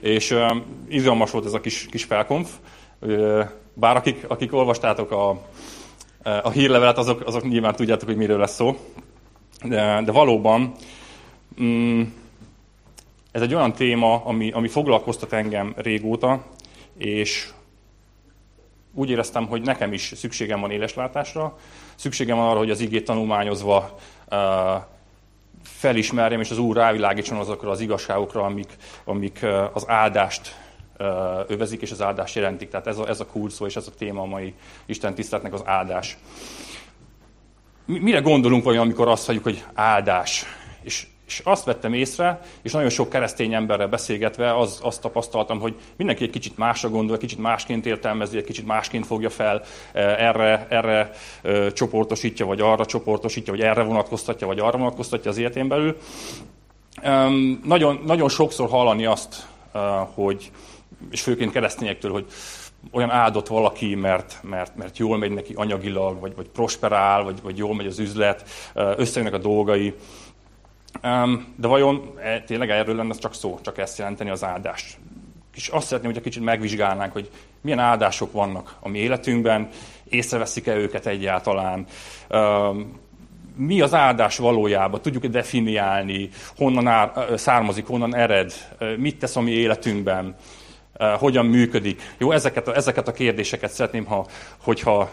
és izgalmas volt ez a kis felkonf. Bár akik olvastátok a hírlevelet, azok nyilván tudjátok, hogy miről lesz szó. De valóban ez egy olyan téma, ami foglalkoztat engem régóta, és úgy éreztem, hogy nekem is szükségem van éleslátásra, szükségem van arra, hogy az igét tanulmányozva felismerjem, és az Úr rávilágítson azokra az igazságokra, amik az áldást övezik, és az áldást jelentik. Tehát ez a kulcsszó, és ez a téma a mai Isten tiszteletnek, az áldás. Mire gondolunk vajon, amikor azt halljuk, hogy áldás? És azt vettem észre, és nagyon sok keresztény emberrel beszélgetve azt tapasztaltam, hogy mindenki egy kicsit másra gondol, egy kicsit másként értelmezi, egy kicsit másként fogja fel, erre csoportosítja, vagy arra csoportosítja, vagy erre vonatkoztatja, vagy arra vonatkoztatja az életén belül. Nagyon, nagyon sokszor hallani azt, hogy, és főként keresztényektől, hogy olyan áldott valaki, mert jól megy neki anyagilag, vagy prosperál, vagy jól megy az üzlet, összejönnek a dolgai. De vajon tényleg erről lenne csak szó, csak ezt jelenteni az áldás? És azt szeretném, hogy egy kicsit megvizsgálnánk, hogy milyen áldások vannak a mi életünkben, észreveszik-e őket egyáltalán, mi az áldás valójában, tudjuk-e definiálni, honnan származik, honnan ered, mit tesz a mi életünkben, hogyan működik. Jó, ezeket a kérdéseket szeretném, hogyha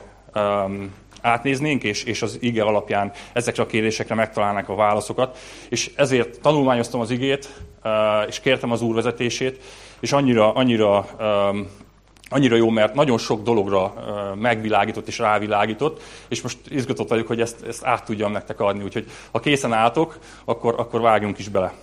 átnéznénk, és az ige alapján ezekre a kérdésekre megtalálnánk a válaszokat. És ezért tanulmányoztam az igét, és kértem az Úr vezetését, és annyira jó, mert nagyon sok dologra megvilágított és rávilágított, és most izgatott vagyok, hogy ezt át tudjam nektek adni. Úgyhogy ha készen álltok, akkor vágjunk is bele.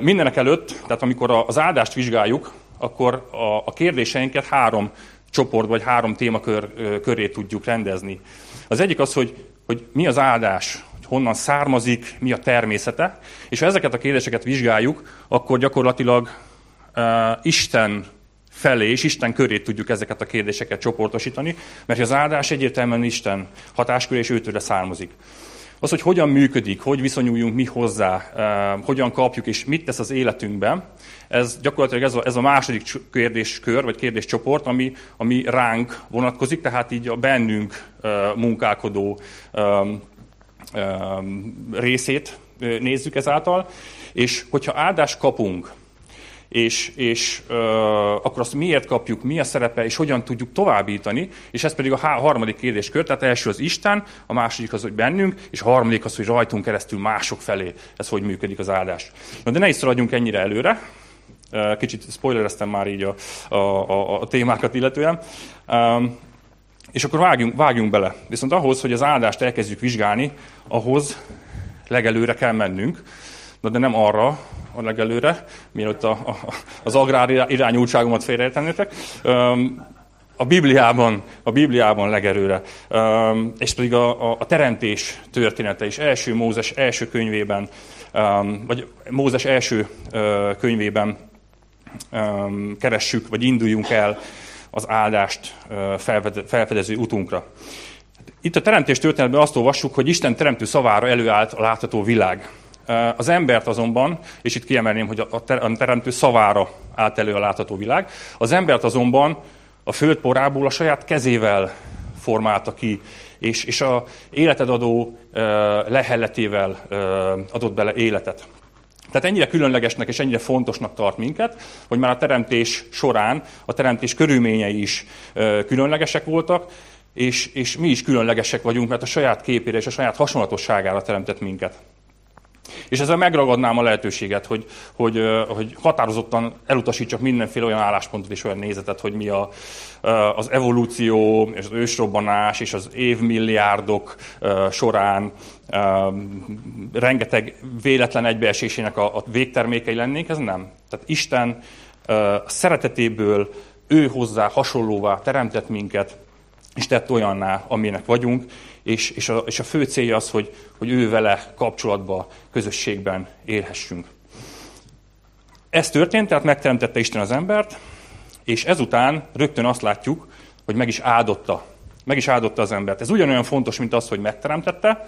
Mindenek előtt, tehát amikor az áldást vizsgáljuk, akkor a kérdéseinket három csoport vagy három témakör köré tudjuk rendezni. Az egyik az, hogy mi az áldás, hogy honnan származik, mi a természete, és ha ezeket a kérdéseket vizsgáljuk, akkor gyakorlatilag Isten felé és Isten köré tudjuk ezeket a kérdéseket csoportosítani, mert az áldás egyértelműen Isten hatásköré és őtőle származik. Az, hogy hogyan működik, hogy viszonyuljunk mi hozzá, hogyan kapjuk és mit tesz az életünkben, ez gyakorlatilag ez a második kérdéskör, vagy kérdéscsoport, ami ránk vonatkozik, tehát így a bennünk munkálkodó részét nézzük ezáltal. És hogyha áldást kapunk, és akkor azt miért kapjuk, mi a szerepe, és hogyan tudjuk továbbítani, és ez pedig a harmadik kérdéskör, tehát első az Isten, a második az, hogy bennünk, és a harmadik az, hogy rajtunk keresztül mások felé, ez hogy működik az áldás. Na, de ne is szaladjunk ennyire előre, kicsit spoilereztem már így a témákat illetően, és akkor vágjunk bele. Viszont ahhoz, hogy az áldást elkezdjük vizsgálni, ahhoz legelőre kell mennünk, de nem arra, a legelőre, mielőtt az agrár irányultságomat félreértenétek, a Bibliában legelőre, és pedig a teremtés története is, Mózes első könyvében keressük, vagy induljunk el az áldást felfedező utunkra. Itt a teremtés történetben azt olvassuk, hogy Isten teremtő szavára előállt a látható világ. Az embert azonban, és itt kiemelném, hogy a teremtő szavára állt elő a látható világ, az embert azonban a földporából a saját kezével formálta ki, és a életed adó lehelletével adott bele életet. Tehát ennyire különlegesnek és ennyire fontosnak tart minket, hogy már a teremtés során a teremtés körülményei is különlegesek voltak, és mi is különlegesek vagyunk, mert a saját képére és a saját hasonlatosságára teremtett minket. És ezzel megragadnám a lehetőséget, hogy határozottan elutasítsak mindenféle olyan álláspontot és olyan nézetet, hogy mi az evolúció, és az ősrobbanás, és az évmilliárdok során rengeteg véletlen egybeesésének a végtermékei lennénk, ez nem. Tehát Isten szeretetéből ő hozzá hasonlóvá teremtett minket, és tett olyanná, aminek vagyunk, és a fő célja az, hogy ő vele kapcsolatban, közösségben élhessünk. Ez történt, tehát megteremtette Isten az embert, és ezután rögtön azt látjuk, hogy meg is áldotta az embert. Ez ugyanolyan fontos, mint az, hogy megteremtette,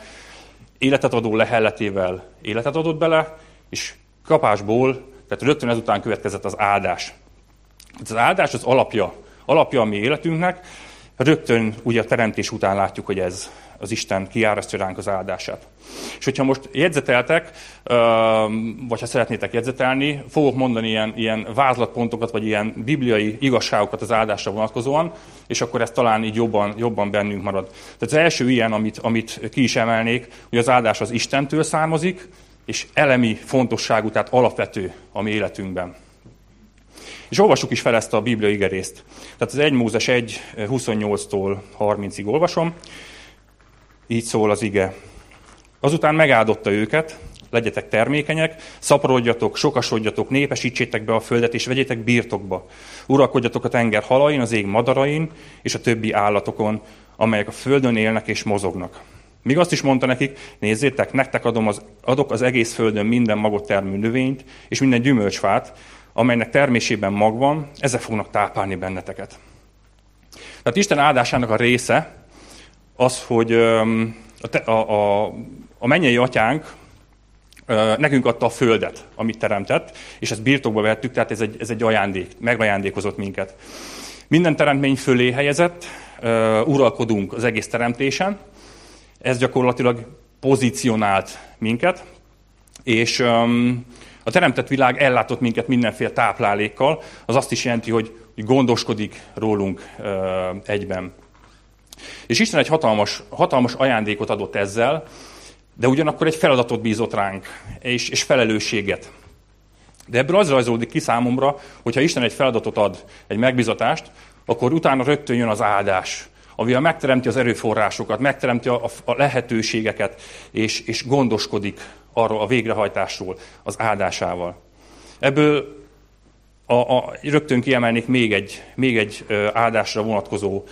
életet adó lehelletével életet adott bele, és kapásból Tehát rögtön ezután következett az áldás. Az áldás az alapja a mi életünknek. Rögtön ugye a teremtés után látjuk, hogy ez az Isten kiárasztja ránk az áldását. És hogyha most jegyzeteltek, vagy ha szeretnétek jegyzetelni, fogok mondani ilyen vázlatpontokat, vagy ilyen bibliai igazságokat az áldásra vonatkozóan, és akkor ez talán így jobban bennünk marad. Tehát az első ilyen, amit ki is emelnék, hogy az áldás az Istentől származik, és elemi fontosságú, tehát alapvető a mi életünkben. És olvassuk is fel ezt a Biblia igerészt. Tehát az 1 Mózes 1, 28-tól 30-ig olvasom. Így szól az ige. Azután megáldotta őket, legyetek termékenyek, szaporodjatok, sokasodjatok, népesítsétek be a földet, és vegyétek birtokba. Uralkodjatok a tenger halain, az ég madarain, és a többi állatokon, amelyek a földön élnek és mozognak. Míg azt is mondta nekik, nézzétek, nektek adok az egész földön minden magot termő növényt, és minden gyümölcsfát, amelynek termésében mag van, ezek fognak táplálni benneteket. Tehát Isten áldásának a része az, hogy a mennyei atyánk nekünk adta a földet, amit teremtett, és ezt birtokba vettük, tehát ez egy ajándék, megajándékozott minket. Minden teremtmény fölé helyezett, uralkodunk az egész teremtésen, ez gyakorlatilag pozícionált minket, és a teremtett világ ellátott minket mindenféle táplálékkal, az azt is jelenti, hogy gondoskodik rólunk egyben. És Isten egy hatalmas ajándékot adott ezzel, de ugyanakkor egy feladatot bízott ránk, és felelősséget. De ebből az rajzolódik ki számomra, hogyha Isten egy feladatot ad, egy megbízatást, akkor utána rögtön jön az áldás, amivel megteremti az erőforrásokat, megteremti a lehetőségeket, és gondoskodik arról a végrehajtásról, az áldásával. Ebből rögtön kiemelnék még egy áldásra vonatkozó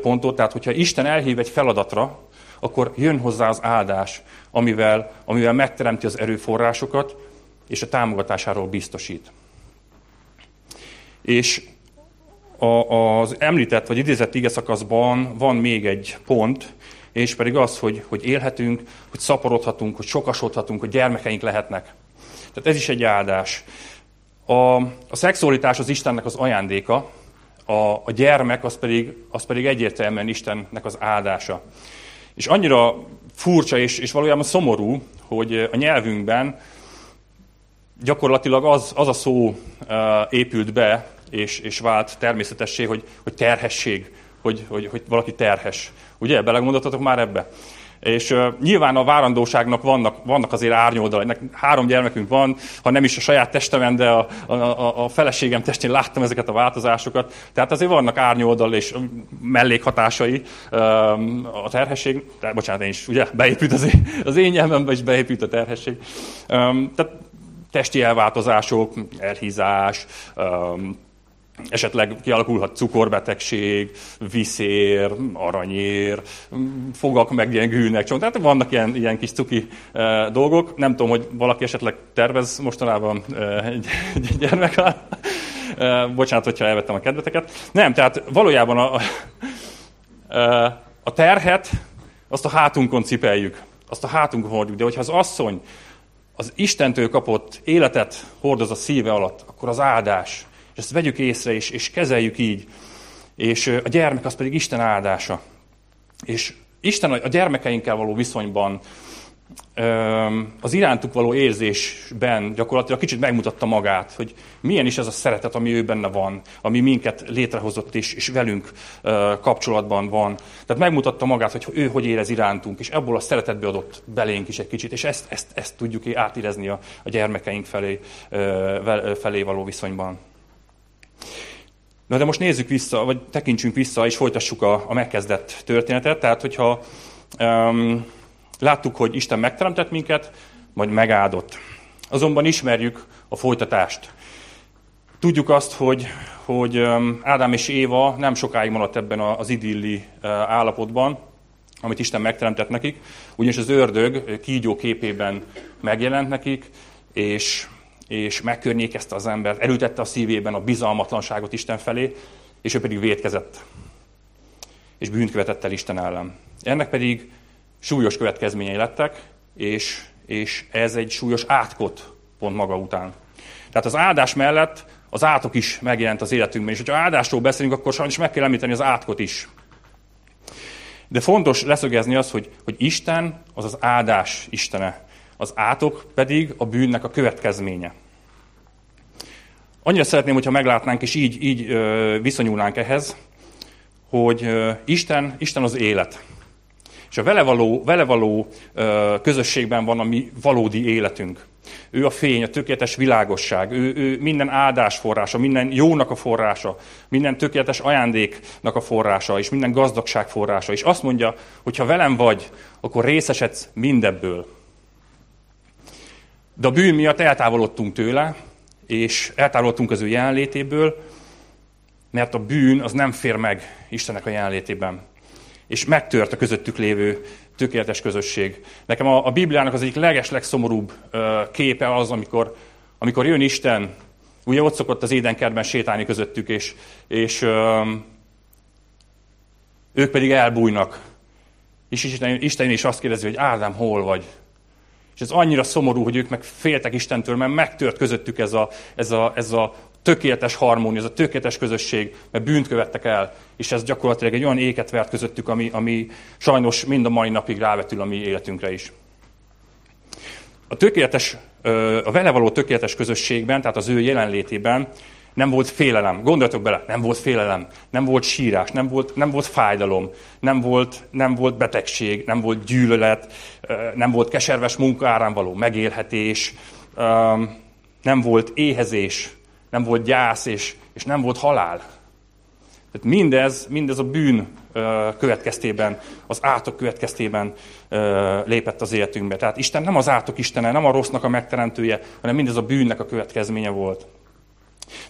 pontot, tehát hogyha Isten elhív egy feladatra, akkor jön hozzá az áldás, amivel megteremti az erőforrásokat, és a támogatásáról biztosít. És az említett vagy idézett igeszakaszban van még egy pont, és pedig az, hogy élhetünk, hogy szaporodhatunk, hogy sokasodhatunk, hogy gyermekeink lehetnek. Tehát ez is egy áldás. A szexualitás az Istennek az ajándéka, a gyermek az pedig egyértelműen Istennek az áldása. És annyira furcsa és valójában szomorú, hogy a nyelvünkben gyakorlatilag az a szó épült be, és vált természetessé, hogy terhesség, hogy valaki terhes. Ugye? Belegondoltatok már ebbe? És nyilván a várandóságnak vannak azért árnyoldalai. 3 gyermekünk van, ha nem is a saját testemen, de a feleségem testén láttam ezeket a változásokat. Tehát azért vannak árnyoldal és mellékhatásai a terhesség. Bocsánat, én is, ugye? Beépült az én nyelvembe is beépült a terhesség. Tehát testi elváltozások, elhízás, esetleg kialakulhat cukorbetegség, viszér, aranyér, fogak meggyengülnek, tehát vannak ilyen kis cuki dolgok. Nem tudom, hogy valaki esetleg tervez mostanában gyermekkel. Bocsánat, hogyha elvettem a kedveteket. Nem, tehát valójában a terhet azt a hátunkon cipeljük, azt a hátunkon hordjuk, de hogyha az asszony az Istentől kapott életet hordoz a szíve alatt, akkor az áldás. És ezt vegyük észre, és kezeljük így. És a gyermek az pedig Isten áldása. És Isten a gyermekeinkkel való viszonyban, az irántuk való érzésben gyakorlatilag kicsit megmutatta magát, hogy milyen is ez a szeretet, ami ő benne van, ami minket létrehozott, és velünk kapcsolatban van. Tehát megmutatta magát, hogy ő hogy érez irántunk, és ebből a szeretetbe adott belénk is egy kicsit, és ezt tudjuk átérezni a gyermekeink felé való viszonyban. Na de most nézzük vissza, vagy tekintsünk vissza, és folytassuk a megkezdett történetet. Tehát, hogyha láttuk, hogy Isten megteremtett minket, majd megáldott. Azonban ismerjük a folytatást. Tudjuk azt, hogy Ádám és Éva nem sokáig maradt ebben az idilli állapotban, amit Isten megteremtett nekik, ugyanis az ördög kígyó képében megjelent nekik, és megkörnyékezte az embert, elültette a szívében a bizalmatlanságot Isten felé, és ő pedig vétkezett, és bűnt követett el Isten ellen. Ennek pedig súlyos következményei lettek, és ez egy súlyos átkot pont maga után. Tehát az áldás mellett az átok is megjelent az életünkben. És ha áldásról beszélünk, akkor sajnos meg kell említeni az átkot is. De fontos leszögezni azt, hogy Isten az az áldás istene. Az átok pedig a bűnnek a következménye. Annyira szeretném, hogyha meglátnánk, és így viszonyulnánk ehhez, hogy Isten az élet. És a vele való közösségben van a mi valódi életünk. Ő a fény, a tökéletes világosság, ő minden áldás forrása, minden jónak a forrása, minden tökéletes ajándéknak a forrása, és minden gazdagság forrása. És azt mondja, hogy ha velem vagy, akkor részesedsz mindebből. De a bűn miatt eltávolodtunk tőle, és eltávolodtunk az ő jelenlétéből, mert a bűn az nem fér meg Istennek a jelenlétében. És megtört a közöttük lévő tökéletes közösség. Nekem a Bibliának az egyik legeslegszomorúbb képe az, amikor jön Isten, ugye ott szokott az édenkertben sétálni közöttük, és ők pedig elbújnak. És Isten is azt kérdezi, hogy Ádám, hol vagy? És ez annyira szomorú, hogy ők meg féltek Istentől, mert megtört közöttük ez a tökéletes harmónia, ez a tökéletes közösség, mert bűnt követtek el, és ez gyakorlatilag egy olyan éket vert közöttük, ami sajnos mind a mai napig rávetül a mi életünkre is. A vele való tökéletes közösségben, tehát az ő jelenlétében nem volt félelem. Gondoljatok bele, nem volt félelem, nem volt sírás, nem volt fájdalom, nem volt betegség, nem volt gyűlölet, nem volt keserves munka árán való megélhetés, nem volt éhezés, nem volt gyász, és nem volt halál. Tehát mindez a bűn következtében, az átok következtében lépett az életünkbe. Tehát Isten nem az átok istene, nem a rossznak a megteremtője, hanem mindez a bűnnek a következménye volt.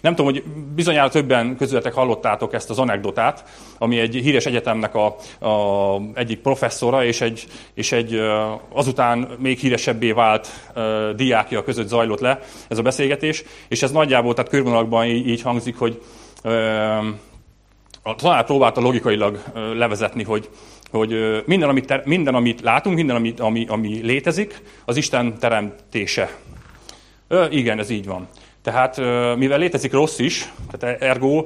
Nem tudom, hogy bizonyára többen közületek hallottátok ezt az anekdotát, ami egy híres egyetemnek a egyik professzora, és egy azután még híresebbé vált diákja között zajlott le ez a beszélgetés, és ez nagyjából, tehát körvonalakban így hangzik, hogy a tanár próbálta logikailag levezetni, hogy minden, amit látunk, minden, ami létezik, az Isten teremtése. Igen, ez így van. Tehát mivel létezik rossz is, tehát ergo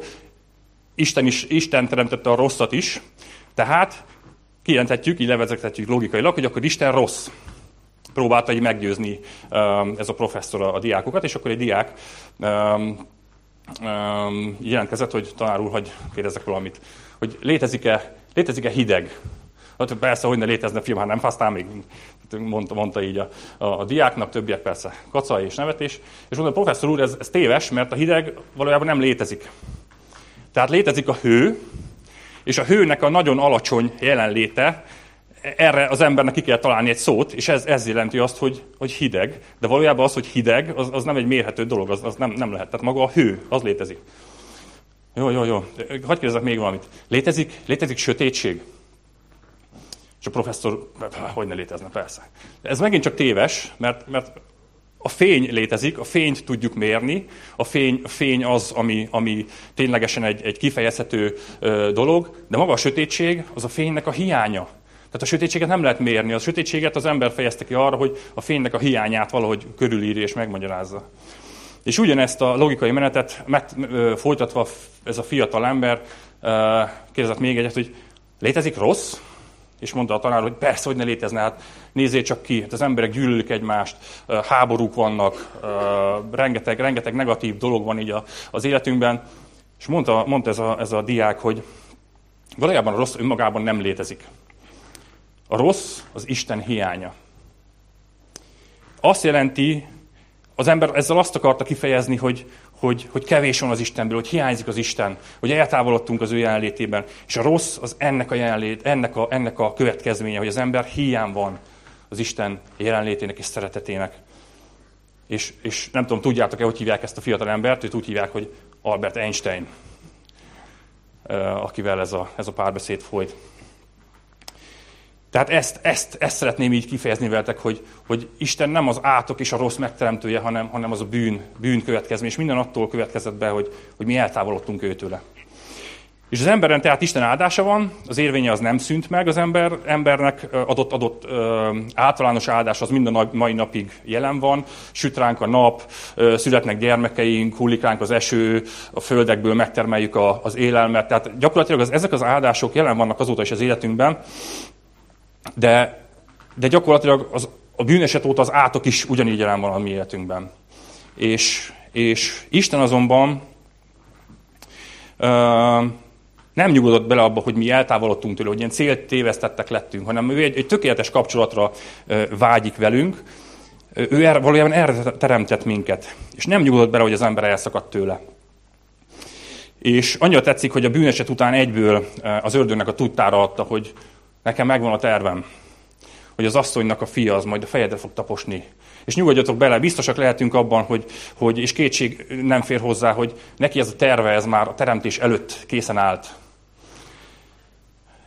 Isten teremtette a rosszat is, tehát kijelenthetjük, így levezethetjük logikailag, hogy akkor Isten rossz. Próbálta így meggyőzni ez a professzor a diákokat, és akkor egy diák jelentkezett, hogy tanár úr, hogy kérdezzek valamit, hogy létezik-e hideg? Hát persze, hogy ne létezne, fiam, hát nem fáztál még, mondta így a diáknak, többiek persze kacaj és nevetés. És mondta, professzor úr, ez téves, mert a hideg valójában nem létezik. Tehát létezik a hő, és a hőnek a nagyon alacsony jelenléte, erre az embernek ki kell találni egy szót, és ez jelenti azt, hogy hideg. De valójában az, hogy hideg, az nem egy mérhető dolog, az nem lehet. Tehát maga a hő, az létezik. Jó. Hadd kérdezzek még valamit. Létezik sötétség? És a professzor, hogy ne létezne, persze. De ez megint csak téves, mert a fény létezik, a fényt tudjuk mérni, a fény az, ami ténylegesen egy kifejezhető dolog, de maga a sötétség az a fénynek a hiánya. Tehát a sötétséget nem lehet mérni, a sötétséget az ember fejezte ki arra, hogy a fénynek a hiányát valahogy körülírja és megmagyarázza. És ugyanezt a logikai menetet folytatva ez a fiatal ember kérdezett még egyet, hogy létezik rossz? És mondta a tanár, hogy persze, hogy ne létezne, hát nézzél csak ki, hát az emberek gyűlölik egymást, háborúk vannak, rengeteg negatív dolog van így az életünkben. És mondta ez a diák, hogy valójában a rossz önmagában nem létezik. A rossz az Isten hiánya. Azt jelenti, az ember ezzel azt akarta kifejezni, hogy kevés van az Istenből, hogy hiányzik az Isten, hogy eltávolodtunk az ő jelenlétében. És a rossz az ennek a jelenlét, ennek a következménye, hogy az ember hiány van az Isten jelenlétének és szeretetének. És nem tudom, tudjátok-e, hogy hívják ezt a fiatal embert? Őt úgy hívják, hogy Albert Einstein, akivel ez a párbeszéd folyt. Tehát ezt szeretném így kifejezni veletek, hogy Isten nem az átok és a rossz megteremtője, hanem az a bűn következmény, és minden attól következett be, hogy mi eltávolodtunk őtőle. És az emberen tehát Isten áldása van, az érvénye az nem szűnt meg, az embernek adott általános áldás az mind a mai napig jelen van, süt ránk a nap, születnek gyermekeink, hullik ránk az eső, a földekből megtermeljük az élelmet, tehát gyakorlatilag ezek az áldások jelen vannak azóta is az életünkben, de gyakorlatilag a bűneset óta az átok is ugyanígy jelen van a mi életünkben. És Isten azonban nem nyugodott bele abba, hogy mi eltávolodtunk tőle, hogy ilyen céltévesztettek lettünk, hanem ő egy tökéletes kapcsolatra vágyik velünk. Ő valójában erre teremtett minket. És nem nyugodott bele, hogy az ember elszakadt tőle. És annyira tetszik, hogy a bűneset után egyből az ördögnek a tudtára adta, hogy nekem megvan a tervem, hogy az asszonynak a fia az majd a fejedre fog taposni. És nyugodjatok bele, biztosak lehetünk abban, hogy és kétség nem fér hozzá, hogy neki ez a terve, ez már a teremtés előtt készen állt.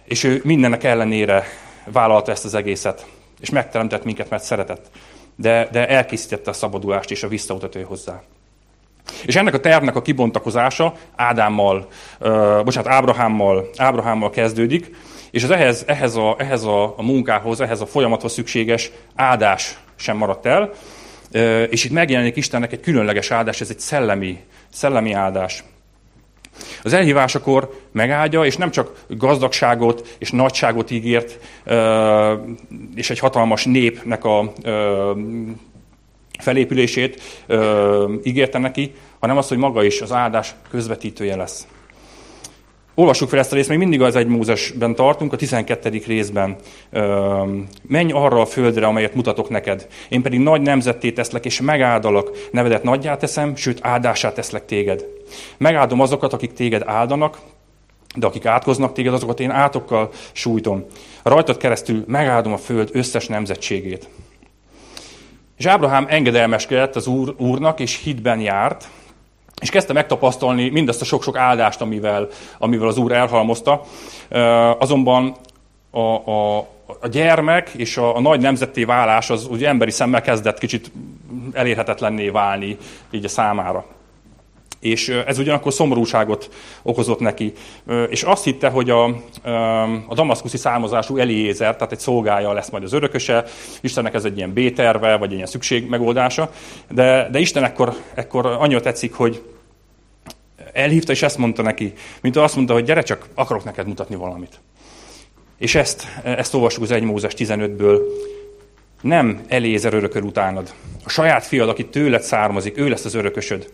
És ő mindennek ellenére vállalta ezt az egészet, és megteremtett minket, mert szeretett. De elkészítette a szabadulást és a visszautat ő hozzá. És ennek a tervnek a kibontakozása Ábrahámmal kezdődik, és az ehhez a munkához, ehhez a folyamathoz szükséges áldás sem maradt el, és itt megjelenik Istennek egy különleges áldás, ez egy szellemi áldás. Az elhívásakor megáldja, és nem csak gazdagságot és nagyságot ígért, és egy hatalmas népnek a felépülését ígérte neki, hanem az, hogy maga is az áldás közvetítője lesz. Olvassuk fel ezt a részt, még mindig az 1 Mózesben tartunk, a 12. részben. Menj arra a földre, amelyet mutatok neked. Én pedig nagy nemzetté teszlek, és megáldalak. Nevedet nagyjá teszem, sőt áldásá teszlek téged. Megáldom azokat, akik téged áldanak, de akik átkoznak téged, azokat én átokkal sújtom. Rajtad keresztül megáldom a föld összes nemzetségét. És Ábrahám engedelmeskedett az Úrnak, és hitben járt, és kezdte megtapasztalni mindazt a sok-sok áldást, amivel az Úr elhalmozta. Azonban a gyermek és a nagy nemzetté válás az ugye emberi szemmel kezdett kicsit elérhetetlenné válni így a számára. És ez ugyanakkor szomorúságot okozott neki. És azt hitte, hogy a damaszkuszi származású Eliézer, tehát egy szolgája lesz majd az örököse, Istennek ez egy ilyen B-terve, vagy egy ilyen szükségmegoldása, de Isten ekkor annyira tetszik, hogy elhívta, és ezt mondta neki, mint azt mondta, hogy gyere csak, akarok neked mutatni valamit. És ezt olvassuk az 1 Mózes 15-ből. Nem Eliézer örököl utánad. A saját fiad, aki tőled származik, ő lesz az örökösöd.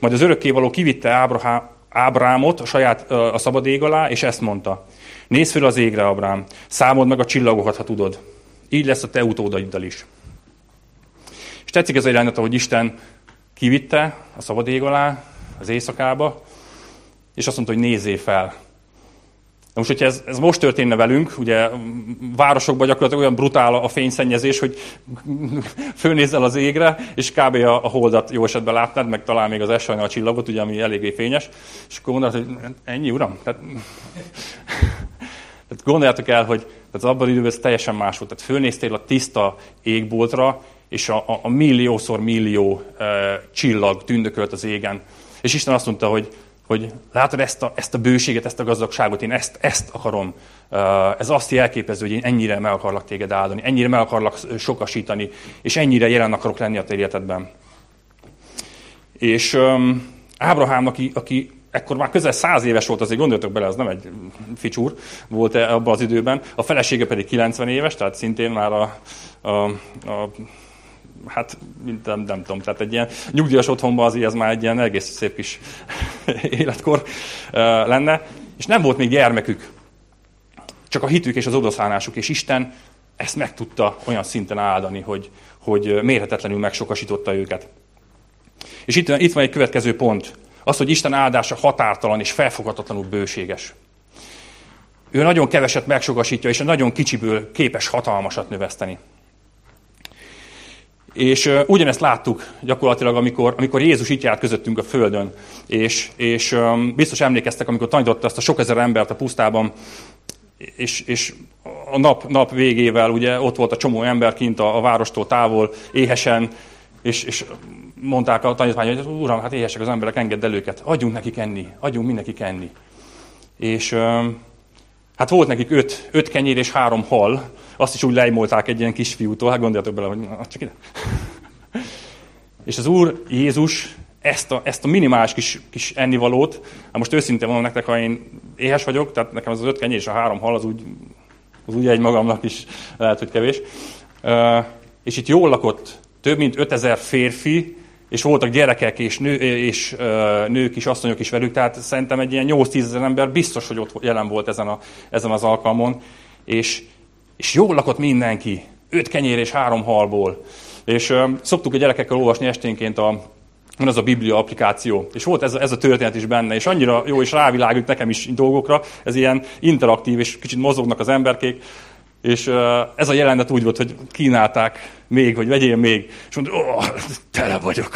Majd az örökkévaló kivitte Ábrámot a szabad ég alá, és ezt mondta. Nézz föl az égre, Ábrám, számold meg a csillagokat, ha tudod. Így lesz a te utódaiddal is. És tetszik ez a jelenet, ahogy Isten kivitte a szabad ég alá, az éjszakába, és azt mondta, hogy nézzél fel. Na most, hogyha ez most történne velünk, ugye városokban gyakorlatilag olyan brutál a fényszennyezés, hogy fölnézzel az égre, és kb. A holdat jó esetben látnád, meg talán még az esajna a csillagot, ugye, ami eléggé fényes, és akkor gondolod, hogy ennyi, uram? Tehát gondoljátok el, hogy az abban időben ez teljesen más volt. Tehát fölnéztél a tiszta égboltra, és a milliószor millió csillag tündökölt az égen. És Isten azt mondta, hogy látod ezt a bőséget, ezt a gazdagságot, én ezt akarom. Ez azt jelképező, hogy én ennyire meg akarlak téged áldani, ennyire meg akarlak sokasítani, és ennyire jelen akarok lenni a te életedben. És Ábrahám, aki ekkor már közel 100 éves volt, azért gondoljatok bele, ez nem egy ficsúr volt abban az időben, a felesége pedig 90 éves, tehát szintén már hát nem tudom, tehát egy ilyen nyugdíjas otthonban azért ez már egy ilyen egész szép kis életkor lenne. És nem volt még gyermekük, csak a hitük és az odaszánásuk, és Isten ezt meg tudta olyan szinten áldani, hogy mérhetetlenül megsokasította őket. És itt van egy következő pont, az, hogy Isten áldása határtalan és felfoghatatlanul bőséges. Ő nagyon keveset megsokasítja, és nagyon kicsiből képes hatalmasat növeszteni. És ugyanezt láttuk gyakorlatilag, amikor Jézus itt járt közöttünk a Földön. És biztos emlékeztek, amikor tanította azt a sok ezer embert a pusztában, és a nap végével ugye ott volt a csomó ember kint a várostól távol, éhesen, és mondták a tanítványok, hogy Uram, hát éhesek az emberek, engedd el őket, adjunk nekik enni, adjunk mindenkik enni. És hát volt nekik 5 kenyér és 3 hal, azt is úgy lejmolták egy ilyen kisfiútól, hát gondoljatok bele, hogy na, csak ide. És az Úr Jézus ezt a minimális kis ennivalót, hát most őszintén mondom nektek, ha én éhes vagyok, tehát nekem az 5 kenyér és a 3 hal, az úgy egy magamnak is lehet, hogy kevés. És itt jól lakott több mint 5000 férfi, és voltak gyerekek és nők is, asszonyok is velük, tehát szerintem egy ilyen 8-10 ember biztos, hogy ott jelen volt ezen az alkalmon. És jól lakott mindenki, 5 kenyér és 3 halból. És szoktuk a gyerekekkel olvasni esténként van az a Biblia applikáció, és volt ez a történet is benne, és annyira jó, és rávilágít nekem is dolgokra, ez ilyen interaktív, és kicsit mozognak az emberkék, és ez a jelenet úgy volt, hogy kínálták még, hogy vegyél még, és mondta, tele vagyok.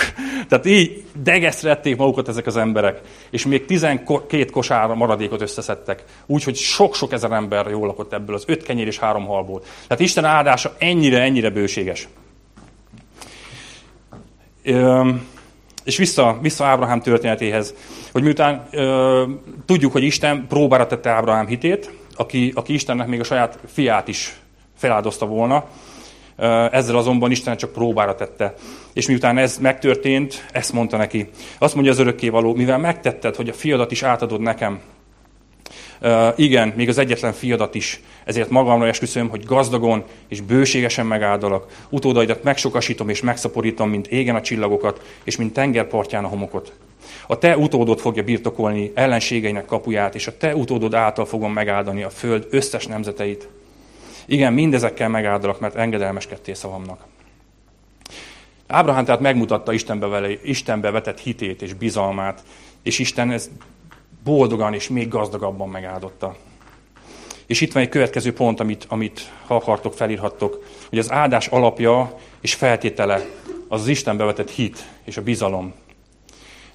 Tehát így degeszre ették magukat ezek az emberek, és még 12 kosár maradékot összeszedtek, úgyhogy sok-sok ezer ember jól lakott ebből, az 5 kenyér és 3 halból. Tehát Isten áldása ennyire bőséges. És vissza Ábrahám történetéhez, hogy miután tudjuk, hogy Isten próbára tette Ábrahám hitét, aki Istennek még a saját fiát is feláldozta volna, ezzel azonban Isten csak próbára tette. És miután ez megtörtént, ezt mondta neki. Azt mondja az örökkévaló, mivel megtetted, hogy a fiadat is átadod nekem, igen, még az egyetlen fiadat is, ezért magamra esküszöm, hogy gazdagon és bőségesen megáldalak. Utódaidat megsokasítom és megszaporítom, mint égen a csillagokat, és mint tengerpartján a homokot. A te utódod fogja birtokolni ellenségeinek kapuját, és a te utódod által fogom megáldani a föld összes nemzeteit. Igen, mindezekkel megáldalak, mert engedelmeskedtél szavamnak. Ábrahám tehát megmutatta Istenbe vetett hitét és bizalmát, és Isten ezt boldogan és még gazdagabban megáldotta. És itt van egy következő pont, amit ha akartok, felírhattok, hogy az áldás alapja és feltétele az Istenbe vetett hit és a bizalom.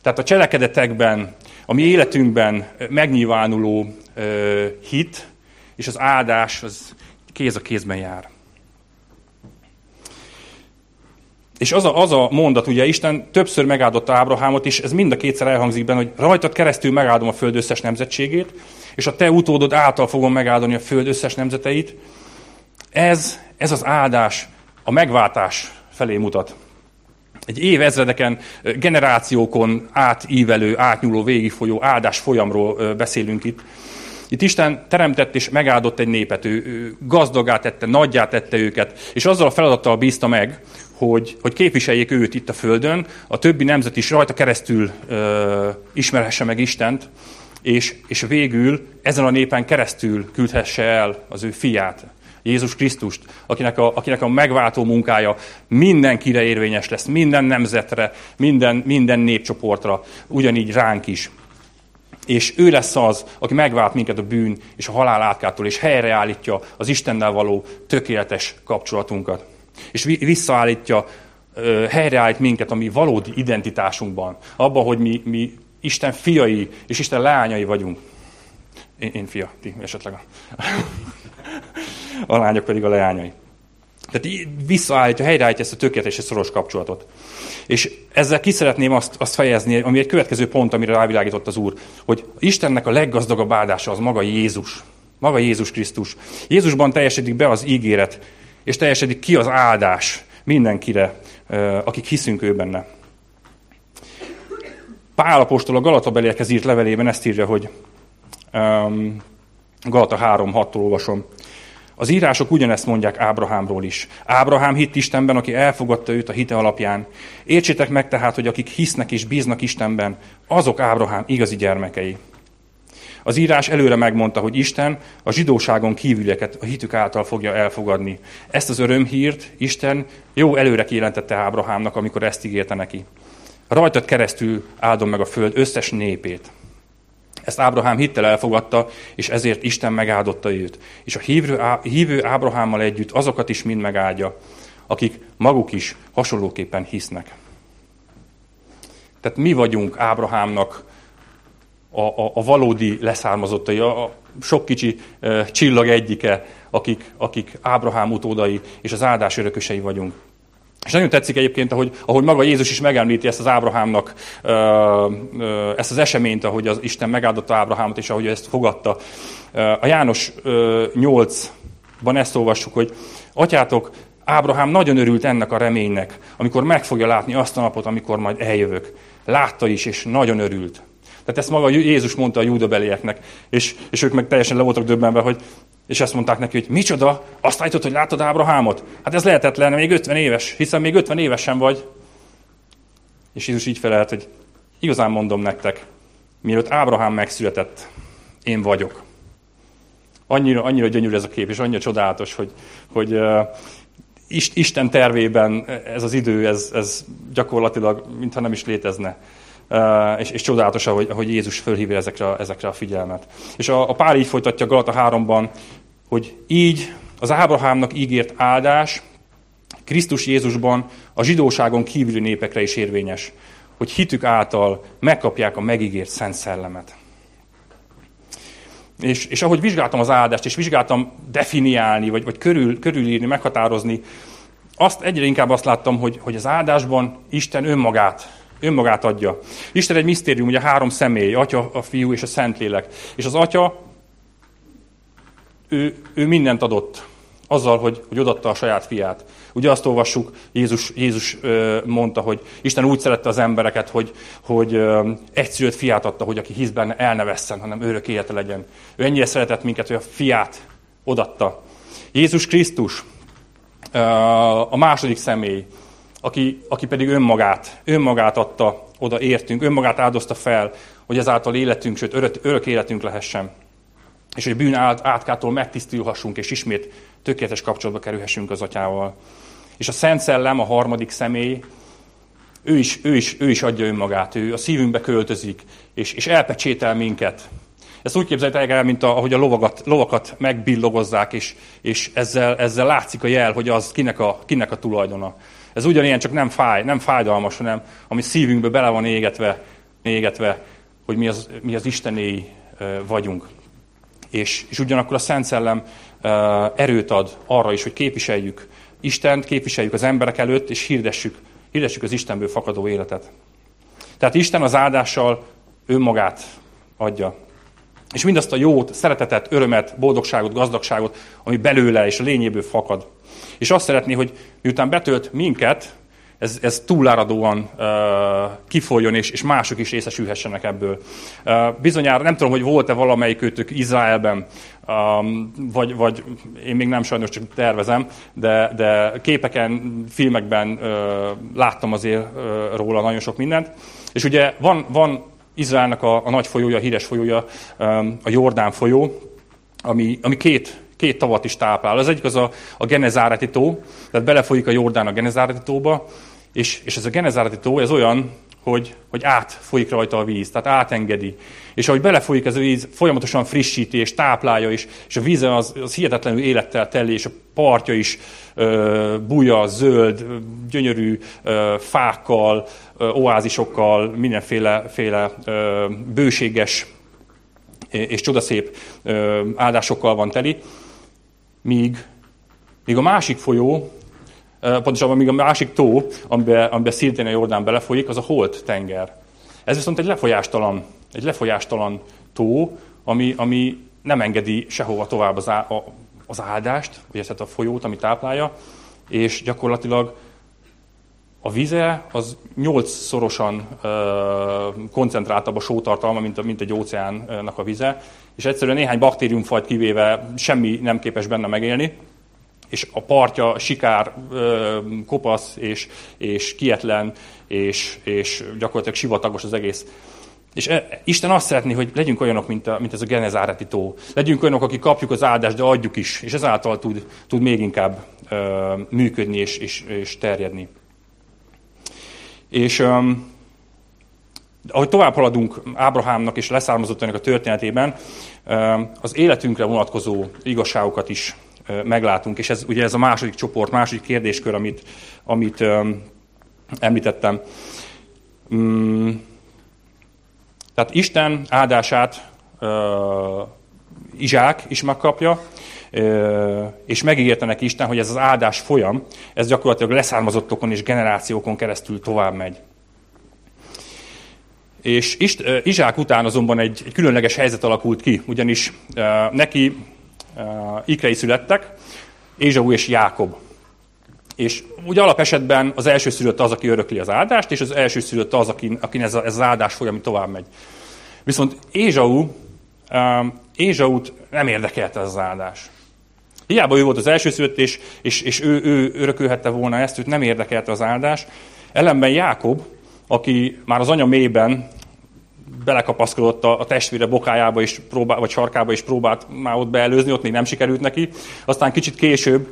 Tehát a cselekedetekben, a mi életünkben megnyilvánuló hit és az áldás az kéz a kézben jár. És az a mondat, ugye Isten többször megáldotta Ábrahámot, és ez mind a kétszer elhangzik benne, hogy rajtad keresztül megáldom a föld összes nemzetségét, és a te utódod által fogom megáldani a föld összes nemzeteit. Ez az áldás a megváltás felé mutat. Egy évezredeken, generációkon átívelő, átnyúló, végigfolyó áldás folyamról beszélünk itt. Itt Isten teremtett és megáldott egy népet, ő gazdagá tette, nagyjá tette őket, és azzal a feladattal bízta meg, hogy képviseljék őt itt a földön, a többi nemzet is rajta keresztül ismerhesse meg Istent, és végül ezen a népen keresztül küldhesse el az ő fiát, Jézus Krisztust, akinek a megváltó munkája mindenkire érvényes lesz, minden nemzetre, minden népcsoportra, ugyanígy ránk is. És ő lesz az, aki megvált minket a bűn és a halál átkától, és helyreállítja az Istennel való tökéletes kapcsolatunkat. És visszaállítja, helyreállít minket a mi valódi identitásunkban. Abban, hogy mi Isten fiai és Isten lányai vagyunk. Én fia, ti esetleg a lányok pedig a leányai. Tehát visszaállítja, helyreállítja ezt a tökéletes és szoros kapcsolatot. És ezzel ki szeretném azt fejezni, ami egy következő pont, amire rávilágított az Úr, hogy Istennek a leggazdagabb áldása az maga Jézus. Maga Jézus Krisztus. Jézusban teljesedik be az ígéret, és teljesedik ki az áldás mindenkire, akik hiszünk ő benne. Pál apostol a Galata beliekhez írt levelében ezt írja, hogy Galata 3:6-tól olvasom. Az írások ugyanezt mondják Ábrahámról is. Ábrahám hitt Istenben, aki elfogadta őt a hite alapján. Értsétek meg tehát, hogy akik hisznek és bíznak Istenben, azok Ábrahám igazi gyermekei. Az írás előre megmondta, hogy Isten a zsidóságon kívülieket a hitük által fogja elfogadni. Ezt az örömhírt Isten jó előre kijelentette Ábrahámnak, amikor ezt ígérte neki. Rajtad keresztül áldom meg a föld összes népét. Ezt Ábrahám hittel elfogadta, és ezért Isten megáldotta őt. És a hívő Ábrahámmal együtt azokat is mind megáldja, akik maguk is hasonlóképpen hisznek. Tehát mi vagyunk Ábrahámnak a valódi leszármazottai, a sok kicsi csillag egyike, akik Ábrahám utódai és az áldás örökösei vagyunk. És nagyon tetszik egyébként, ahogy maga Jézus is megemlíti ezt az Ábrahámnak, ezt az eseményt, ahogy az Isten megáldotta Ábrahámot, és ahogy ezt fogadta. A János 8-ban ezt olvassuk, hogy atyátok, Ábrahám nagyon örült ennek a reménynek, amikor meg fogja látni azt a napot, amikor majd eljövök. Látta is, és nagyon örült. Tehát ezt maga Jézus mondta a júdabelieknek, és ők meg teljesen le voltak döbbenve, hogy... És ezt mondták neki, hogy micsoda, azt állítod, hogy láttad Ábrahámot? Hát ez lehetetlen, még 50 éves, hiszen még 50 évesen vagy. És Jézus így felelt, hogy igazán mondom nektek, mielőtt Ábrahám megszületett, én vagyok. Annyira gyönyörű ez a kép, és annyira csodálatos, hogy Isten tervében ez az idő, ez gyakorlatilag mintha nem is létezne. És csodálatos, ahogy Jézus fölhívja ezekre a figyelmet. És a Pál így folytatja Galata 3-ban, hogy így az Ábrahámnak ígért áldás Krisztus Jézusban a zsidóságon kívüli népekre is érvényes, hogy hitük által megkapják a megígért Szent Szellemet. És ahogy vizsgáltam az áldást, és vizsgáltam definiálni, vagy körülírni, meghatározni, egyre inkább azt láttam, hogy az áldásban Isten önmagát adja. Isten egy misztérium, ugye 3 személy, Atya, a Fiú és a Szentlélek. És az Atya, ő mindent adott azzal, hogy odatta a saját fiát. Ugye azt olvassuk, Jézus mondta, hogy Isten úgy szerette az embereket, hogy egyszülött fiát adta, hogy aki hisz benne, el ne vesszen, hanem örök élete legyen. Ő ennyire szeretett minket, hogy a fiát odatta. Jézus Krisztus, a második személy, aki pedig önmagát adta oda értünk, önmagát áldozta fel, hogy ezáltal életünk, sőt örök életünk lehessen. És hogy a bűn átkától megtisztulhassunk, és ismét tökéletes kapcsolatba kerülhessünk az Atyával. És a Szent Szellem, a harmadik személy, ő is adja önmagát, ő a szívünkbe költözik, és elpecsétel minket. Ezt úgy képzeljétek el, mint ahogy a lovakat megbillogozzák, és ezzel látszik a jel, hogy az kinek a tulajdona. Ez ugyanilyen, csak nem fájdalmas, hanem ami szívünkbe bele van égetve, hogy mi az Istenéi vagyunk. És ugyanakkor a Szent Szellem erőt ad arra is, hogy képviseljük Istent, képviseljük az emberek előtt, és hirdessük az Istenből fakadó életet. Tehát Isten az áldással önmagát adja. És mindazt a jót, szeretetet, örömet, boldogságot, gazdagságot, ami belőle és a lényéből fakad. És azt szeretné, hogy miután betölt minket, ez túláradóan kifoljon, és mások is részesülhessenek ebből. Bizonyára nem tudom, hogy volt-e valamelyikőtök Izraelben, vagy én még nem, sajnos csak tervezem, de képeken, filmekben láttam azért róla nagyon sok mindent. És ugye van Izraelnek a nagy folyója, a híres folyója, a Jordán folyó, ami két tavat is táplál. Az egyik az a Genezáreti tó, tehát belefolyik a Jordán a Genezáreti tóba, és ez a Genezáreti tó ez olyan, hogy átfolyik rajta a víz, tehát átengedi. És ahogy belefolyik ez a víz, folyamatosan frissíti és táplálja is, és a víz az hihetetlenül élettel teli, és a partja is buja, zöld, gyönyörű fákkal, oázisokkal, mindenféle bőséges és csodaszép áldásokkal van teli, míg a másik folyó, pontosabban míg a másik tó, amiben szintén a Jordán belefolyik, az a Holt tenger. Ez viszont egy lefolyástalan tó, ami nem engedi sehova tovább az áldást, vagy a folyót, ami táplálja, és gyakorlatilag a víze az 8-szorosan koncentráltabb a sótartalma, mint egy óceánnak a víze, és egyszerűen néhány baktériumfajt kivéve semmi nem képes benne megélni, és a partja sikár, kopasz és kietlen, és gyakorlatilag sivatagos az egész. És Isten azt szeretné, hogy legyünk olyanok, mint ez a Genezáreti tó. Legyünk olyanok, akik kapjuk az áldást, de adjuk is, és ezáltal tud még inkább működni és terjedni. És ahogy tovább haladunk Ábrahámnak és leszármazottainak a történetében, az életünkre vonatkozó igazságokat is meglátunk. És ez ugye ez a második csoport, második kérdéskör, amit említettem. Tehát Isten áldását Izsák is megkapja, és megígérte neki Isten, hogy ez az áldás folyam, ez gyakorlatilag leszármazottokon és generációkon keresztül tovább megy. És Izsák után azonban egy különleges helyzet alakult ki, ugyanis neki ikrei születtek, Ézsau és Jákob. És ugye alapesetben az elsőszülött az, aki örökli az áldást, és az elsőszülött az, akin ez az áldás folyam tovább megy. Viszont Ézsaut nem érdekelte ez az áldás. Hiába ő volt az elsőszülött, és ő örökölhette volna ezt, őt nem érdekelte az áldás. Ellenben Jákob, aki már az anya mélyben belekapaszkodott a testvére bokájába és vagy sarkába, és próbált már ott beelőzni, ott még nem sikerült neki. Aztán kicsit később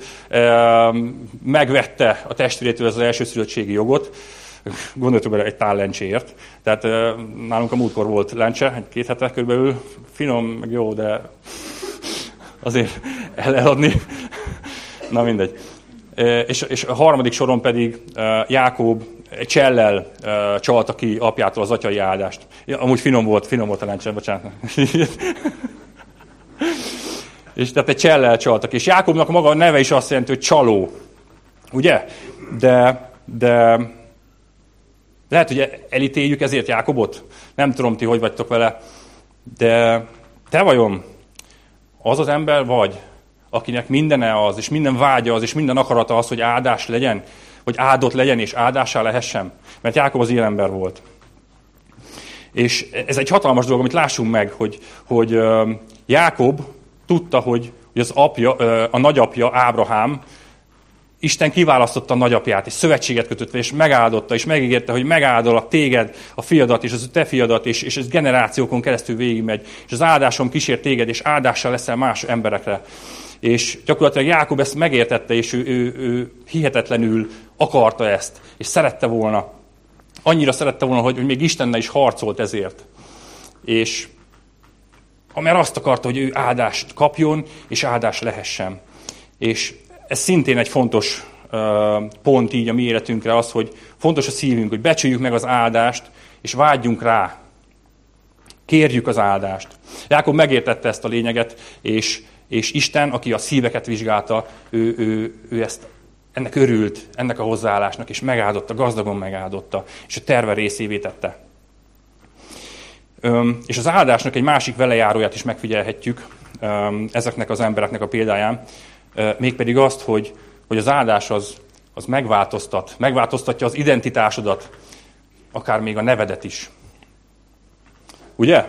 megvette a testvérétől az elsőszülöttségi jogot, gondoltuk egy tál lencséért. Tehát nálunk a múltkor volt lencse, egy-két hete körülbelül, finom, meg jó, de azért eladni. Na mindegy. És a harmadik soron pedig Jákob csellel csalta ki apjától az atyai áldást. Ja, amúgy finom volt a lencse, bocsánat. És tehát egy csellel csalta ki. És Jákobnak maga a neve is azt jelenti, hogy csaló. Ugye? De lehet, hogy elítéljük ezért Jákobot? Nem tudom, ti hogy vagytok vele. De te vajon az az ember vagy, akinek mindene az, és minden vágya az, és minden akarata az, hogy áldás legyen, hogy áldott legyen, és áldássá lehessen? Mert Jákob az ilyen ember volt. És ez egy hatalmas dolog, amit lássunk meg, hogy Jákob tudta, hogy az apja, a nagyapja, Ábrahám, Isten kiválasztotta a nagyapját, és szövetséget kötött, és megáldotta, és megígérte, hogy megáldalak téged, a fiadat, és az te fiadat, és ez generációkon keresztül végigmegy, és az áldásom kísér téged, és áldással leszel más emberekre. És gyakorlatilag Jákob ezt megértette, és ő hihetetlenül akarta ezt, és szerette volna. Annyira szerette volna, hogy még Istennel is harcolt ezért. És mert azt akarta, hogy ő áldást kapjon, és áldás lehessen. És ez szintén egy fontos pont így a mi életünkre az, hogy fontos a szívünk, hogy becsüljük meg az áldást, és vágyjunk rá. Kérjük az áldást. Jákob megértette ezt a lényeget, és Isten, aki a szíveket vizsgálta, ő ennek örült, ennek a hozzáállásnak, és megáldotta, gazdagon megáldotta, és a terve részévé tette. És az áldásnak egy másik velejáróját is megfigyelhetjük ezeknek az embereknek a példáján, mégpedig azt, hogy az áldás az megváltoztatja az identitásodat, akár még a nevedet is. Ugye?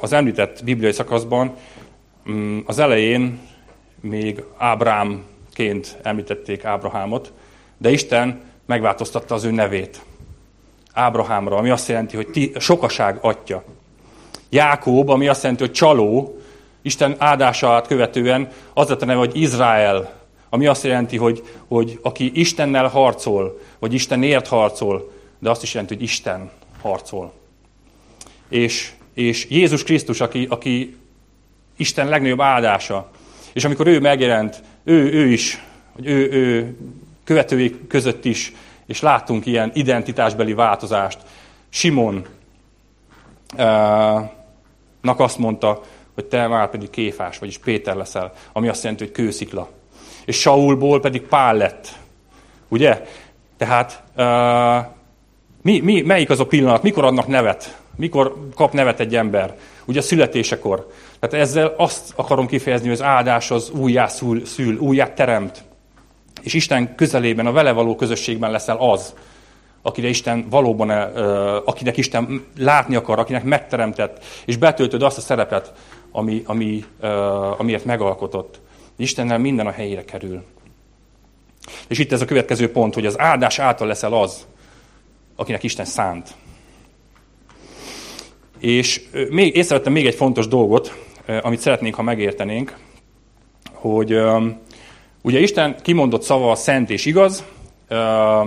Az említett bibliai szakaszban az elején még Ábrámként említették Ábrahámot, de Isten megváltoztatta az ő nevét Ábrahámra, ami azt jelenti, hogy sokaság atya. Jákob, ami azt jelenti, hogy csaló, Isten áldását követően az lett a neve, hogy Izrael, ami azt jelenti, hogy aki Istennel harcol, vagy Istenért harcol, de azt is jelenti, hogy Isten harcol. És Jézus Krisztus, aki Isten legnagyobb áldása. És amikor ő megjelent, ő is, vagy ő követői között is, és láttunk ilyen identitásbeli változást. Simonnak azt mondta, hogy te már pedig Kéfás, vagyis Péter leszel, ami azt jelenti, hogy kőszikla. És Saulból pedig Pál lett. Ugye? Tehát melyik az a pillanat? Mikor adnak nevet? Mikor kap nevet egy ember? Ugye a születésekor. Tehát ezzel azt akarom kifejezni, hogy az áldás az újjászül, újjáteremt. És Isten közelében, a vele való közösségben leszel az, akinek Isten látni akar, akinek megteremtett, és betöltöd azt a szerepet, amiért megalkotott. Istennel minden a helyére kerül. És itt ez a következő pont, hogy az áldás által leszel az, akinek Isten szánt. És észrevettem még egy fontos dolgot, amit szeretnénk, ha megértenénk, hogy ugye Isten kimondott szava szent és igaz,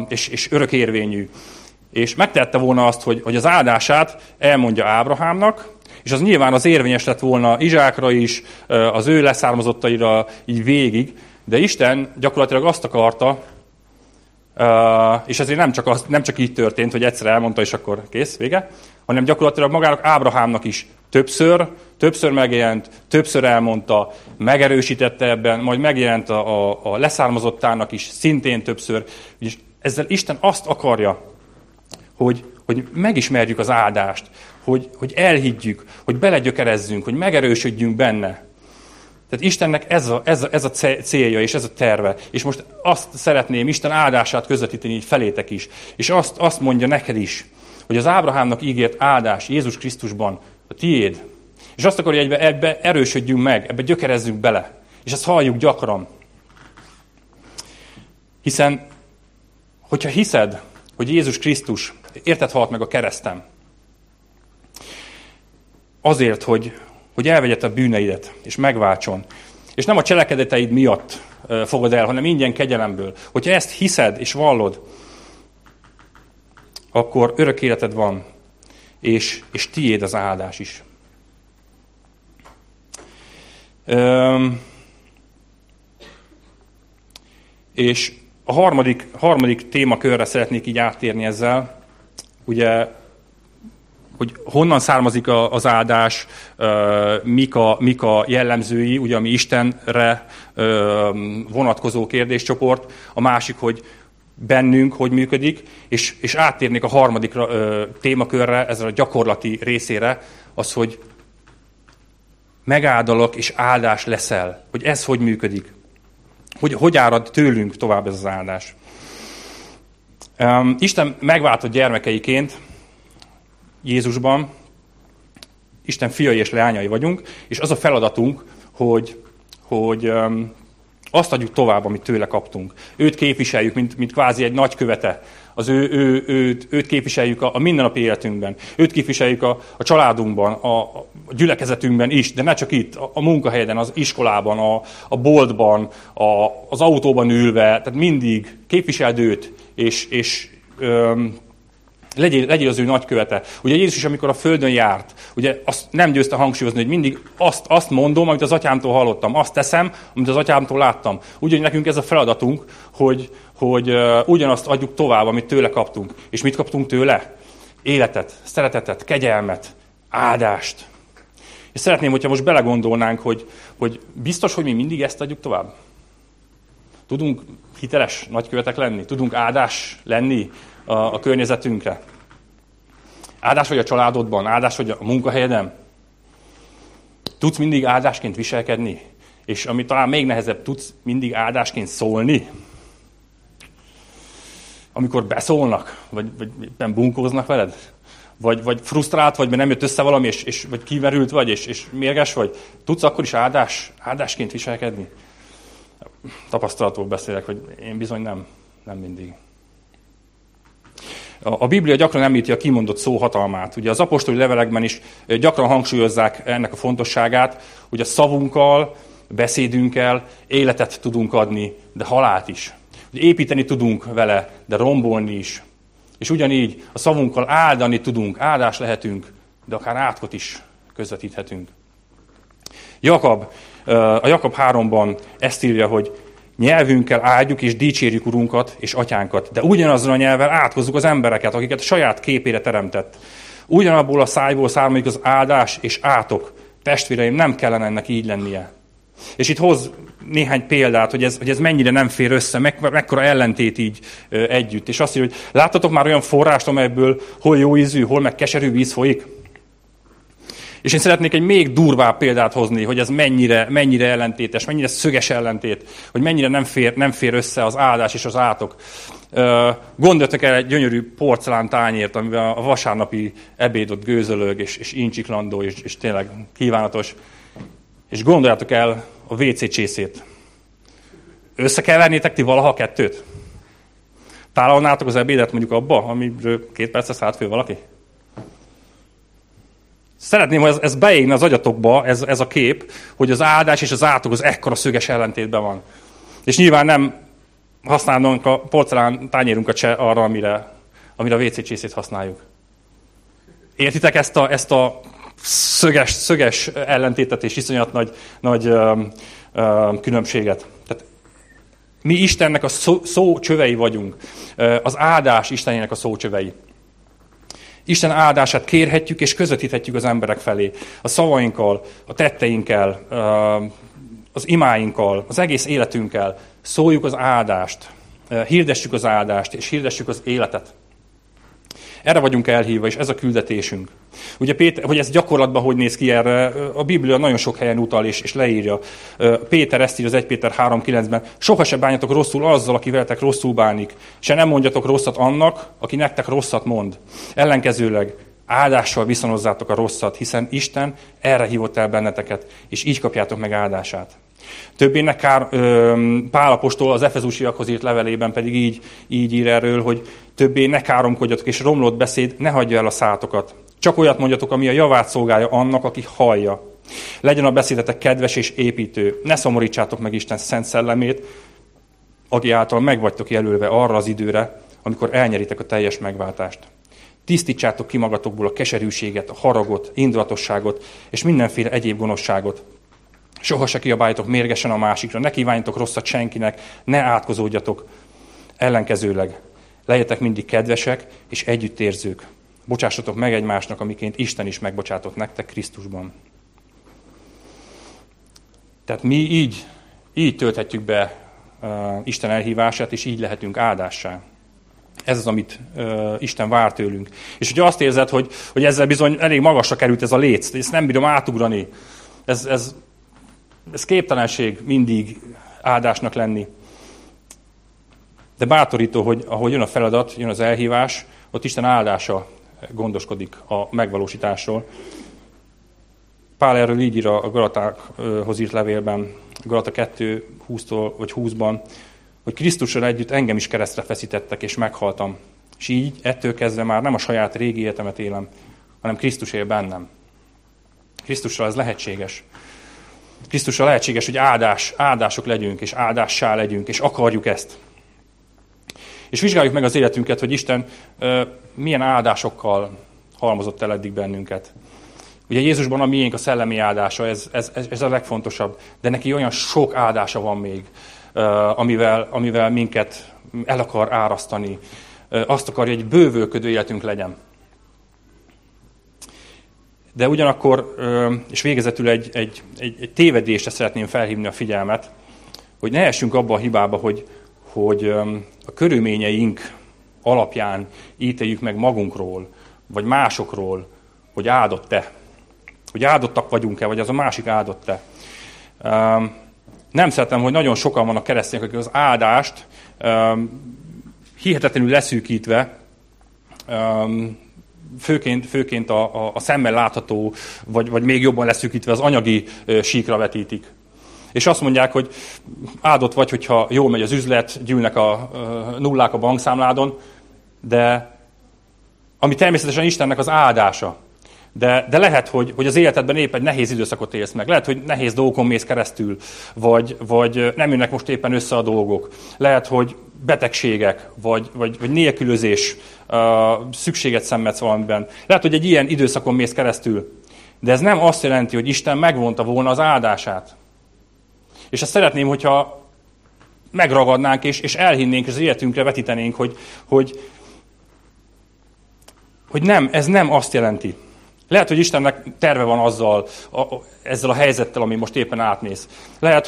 és örökérvényű. És megtehette volna azt, hogy az áldását elmondja Ábrahámnak, és az nyilván az érvényes lett volna Izsákra is, az ő leszármazottaira így végig, de Isten gyakorlatilag azt akarta, és ezért nem csak így történt, hogy egyszer elmondta, és akkor kész, vége, hanem gyakorlatilag magának Ábrahámnak is Többször megjelent, többször elmondta, megerősítette ebben, majd megjelent a leszármazottának is, szintén többször. És ezzel Isten azt akarja, hogy megismerjük az áldást, hogy elhiggyük, hogy belegyökerezzünk, hogy megerősödjünk benne. Tehát Istennek ez a célja és ez a terve. És most azt szeretném Isten áldását közvetíteni így felétek is. És azt mondja neked is, hogy az Ábrahámnak ígért áldás Jézus Krisztusban a tiéd. És azt akarja, hogy ebbe erősödjünk meg, ebbe gyökerezzünk bele. És ezt halljuk gyakran. Hiszen, hogyha hiszed, hogy Jézus Krisztus érted halt meg a kereszten, azért, hogy elvegye a bűneidet, és megváltson. És nem a cselekedeteid miatt fogod el, hanem ingyen kegyelemből. Hogyha ezt hiszed és vallod, akkor örök életed van, és tiéd az áldás is. És a harmadik témakörre szeretnék így áttérni ezzel, ugye, hogy honnan származik az áldás, mik a jellemzői, ugye, ami Istenre vonatkozó kérdéscsoport, a másik, hogy bennünk hogy működik, és áttérnék a harmadik témakörre, ezzel a gyakorlati részére, az, hogy megáldalak és áldás leszel, hogy ez hogy működik, hogy árad tőlünk tovább ez az áldás. Isten megváltott gyermekeiként Jézusban, Isten fiai és leányai vagyunk, és az a feladatunk, hogy azt adjuk tovább, amit tőle kaptunk. Őt képviseljük, mint kvázi egy nagykövete. Őt képviseljük a mindennapi életünkben. Őt képviseljük a családunkban, a gyülekezetünkben is, de ne csak itt, a munkahelyen, az iskolában, a boltban, az autóban ülve. Tehát mindig képviseld őt, és legyél az ő nagykövete. Ugye Jézus is, amikor a földön járt, ugye azt nem győzte hangsúlyozni, hogy mindig azt mondom, amit az atyámtól hallottam, azt teszem, amit az atyámtól láttam. Úgyhogy nekünk ez a feladatunk, hogy ugyanazt adjuk tovább, amit tőle kaptunk. És mit kaptunk tőle? Életet, szeretetet, kegyelmet, áldást. És szeretném, hogyha most belegondolnánk, hogy biztos, hogy mi mindig ezt adjuk tovább. Tudunk hiteles nagykövetek lenni? Tudunk áldás lenni a környezetünkre? Áldás vagy a családodban? Áldás vagy a munkahelyeden? Tudsz mindig áldásként viselkedni? És ami talán még nehezebb, tudsz mindig áldásként szólni? Amikor beszólnak, vagy nem bunkóznak veled? Vagy frusztrált vagy, mert nem jött össze valami, vagy kimerült vagy, és mérges vagy? Tudsz akkor is áldásként viselkedni? Tapasztalatból beszélek, hogy én bizony nem mindig. A Biblia gyakran említi a kimondott szó hatalmát. Ugye az apostoli levelekben is gyakran hangsúlyozzák ennek a fontosságát, hogy a szavunkkal, beszédünkkel életet tudunk adni, de halált is. Hogy építeni tudunk vele, de rombolni is. És ugyanígy a szavunkkal áldani tudunk, áldás lehetünk, de akár átkot is közvetíthetünk. A Jakab 3-ban ezt írja, hogy nyelvünkkel áldjuk és dicsérjük Urunkat és Atyánkat, de ugyanazon a nyelvvel átkozzuk az embereket, akiket saját képére teremtett. Ugyanabból a szájból származik az áldás és átok. Testvéreim, nem kellene ennek így lennie. És itt hoz néhány példát, hogy ez mennyire nem fér össze, mekkora ellentét így együtt. És azt írja, hogy láttatok már olyan forrást, amelyből hol jó ízű, hol meg keserű víz folyik? És én szeretnék egy még durvább példát hozni, hogy ez mennyire ellentétes, mennyire szöges ellentét, hogy mennyire nem fér össze az áldás és az átok. Gondoljatok el egy gyönyörű porcelántányért, amivel a vasárnapi ebédot gőzölög, és incsiklandó, és tényleg kívánatos. És gondoljátok el a WC csészét. Összekevernétek ti valaha kettőt? Tálalnátok az ebédet mondjuk abba, amiről 2 percre szállt föl valaki? Szeretném, hogy ez beégne az agyatokba, ez a kép, hogy az áldás és az átok az ekkora szöges ellentétben van. És nyilván nem használnánk a porcelán tányérunkat se arra, amire a WC csészét használjuk. Értitek ezt a szöges ellentétet és iszonyat nagy különbséget? Tehát mi Istennek a szócsövei vagyunk. Az áldás Istenének a szócsövei. Isten áldását kérhetjük és közvetíthetjük az emberek felé. A szavainkkal, a tetteinkkel, az imáinkkal, az egész életünkkel szóljuk az áldást, hirdessük az áldást és hirdessük az életet. Erre vagyunk elhívva, és ez a küldetésünk. Ugye Péter, hogy ez gyakorlatban hogy néz ki erre, a Biblia nagyon sok helyen utal és leírja. Péter ezt írja az 1 Péter 3.9-ben. Soha se bánjatok rosszul azzal, aki veletek rosszul bánik, se nem mondjatok rosszat annak, aki nektek rosszat mond. Ellenkezőleg áldással viszonozzátok a rosszat, hiszen Isten erre hívott el benneteket, és így kapjátok meg áldását. Többének Pál apostol az efezusiakhoz írt levelében pedig így ír erről, hogy többé ne káromkodjatok, és romlott beszéd ne hagyja el a szátokat. Csak olyat mondjatok, ami a javát szolgálja annak, aki hallja. Legyen a beszédetek kedves és építő. Ne szomorítsátok meg Isten szent szellemét, aki által meg vagytok jelölve arra az időre, amikor elnyeritek a teljes megváltást. Tisztítsátok ki magatokból a keserűséget, a haragot, indulatosságot és mindenféle egyéb gonoszságot. Soha se kiabáljatok mérgesen a másikra, ne kívánjatok rosszat senkinek, ne átkozódjatok. Ellenkezőleg legyetek mindig kedvesek és együttérzők. Bocsássatok meg egymásnak, amiként Isten is megbocsátott nektek Krisztusban. Tehát mi így tölthetjük be Isten elhívását, és így lehetünk áldássá. Ez az, amit Isten vár tőlünk. És hogyha azt érzed, hogy ezzel bizony elég magasra került ez a léc, ezt nem bírom átugrani, ez képtelenség mindig áldásnak lenni. De bátorító, hogy ahogy jön a feladat, jön az elhívás, ott Isten áldása gondoskodik a megvalósításról. Pál erről így ír a Galatákhoz írt levélben, Galata 2:20-ban, hogy Krisztussal együtt engem is keresztre feszítettek, és meghaltam. És így ettől kezdve már nem a saját régi életemet élem, hanem Krisztus él bennem. Krisztussal ez lehetséges. Krisztussal lehetséges, hogy áldások legyünk, és áldássá legyünk, és akarjuk ezt. És vizsgáljuk meg az életünket, hogy Isten milyen áldásokkal halmozott el eddig bennünket. Ugye Jézusban a miénk a szellemi áldása, ez a legfontosabb, de neki olyan sok áldása van még, amivel minket el akar árasztani. Azt akarja, hogy egy bővölködő életünk legyen. De ugyanakkor, és végezetül egy tévedésre szeretném felhívni a figyelmet, hogy ne essünk abba a hibába, hogy a körülményeink alapján ítéljük meg magunkról, vagy másokról, hogy áldott-e. Hogy áldottak vagyunk-e, vagy az a másik áldott-e. Nem szeretem, hogy nagyon sokan vannak keresztények, akik az áldást hihetetlenül leszűkítve, főként a szemmel látható, vagy még jobban leszűkítve az anyagi síkra vetítik. És azt mondják, hogy áldott vagy, hogyha jól megy az üzlet, gyűlnek a nullák a bankszámládon, de ami természetesen Istennek az áldása. De lehet, hogy az életedben épp egy nehéz időszakot élsz meg. Lehet, hogy nehéz dolgokon mész keresztül, vagy nem jönnek most éppen össze a dolgok. Lehet, hogy betegségek, vagy nélkülözés, szükséget szenvedsz valamiben. Lehet, hogy egy ilyen időszakon mész keresztül. De ez nem azt jelenti, hogy Isten megvonta volna az áldását. És ezt szeretném, hogyha megragadnánk, és elhinnénk, és az életünkre vetítenénk, hogy nem, ez nem azt jelenti. Lehet, hogy Istennek terve van azzal, ezzel a helyzettel, ami most éppen átmész. Lehet,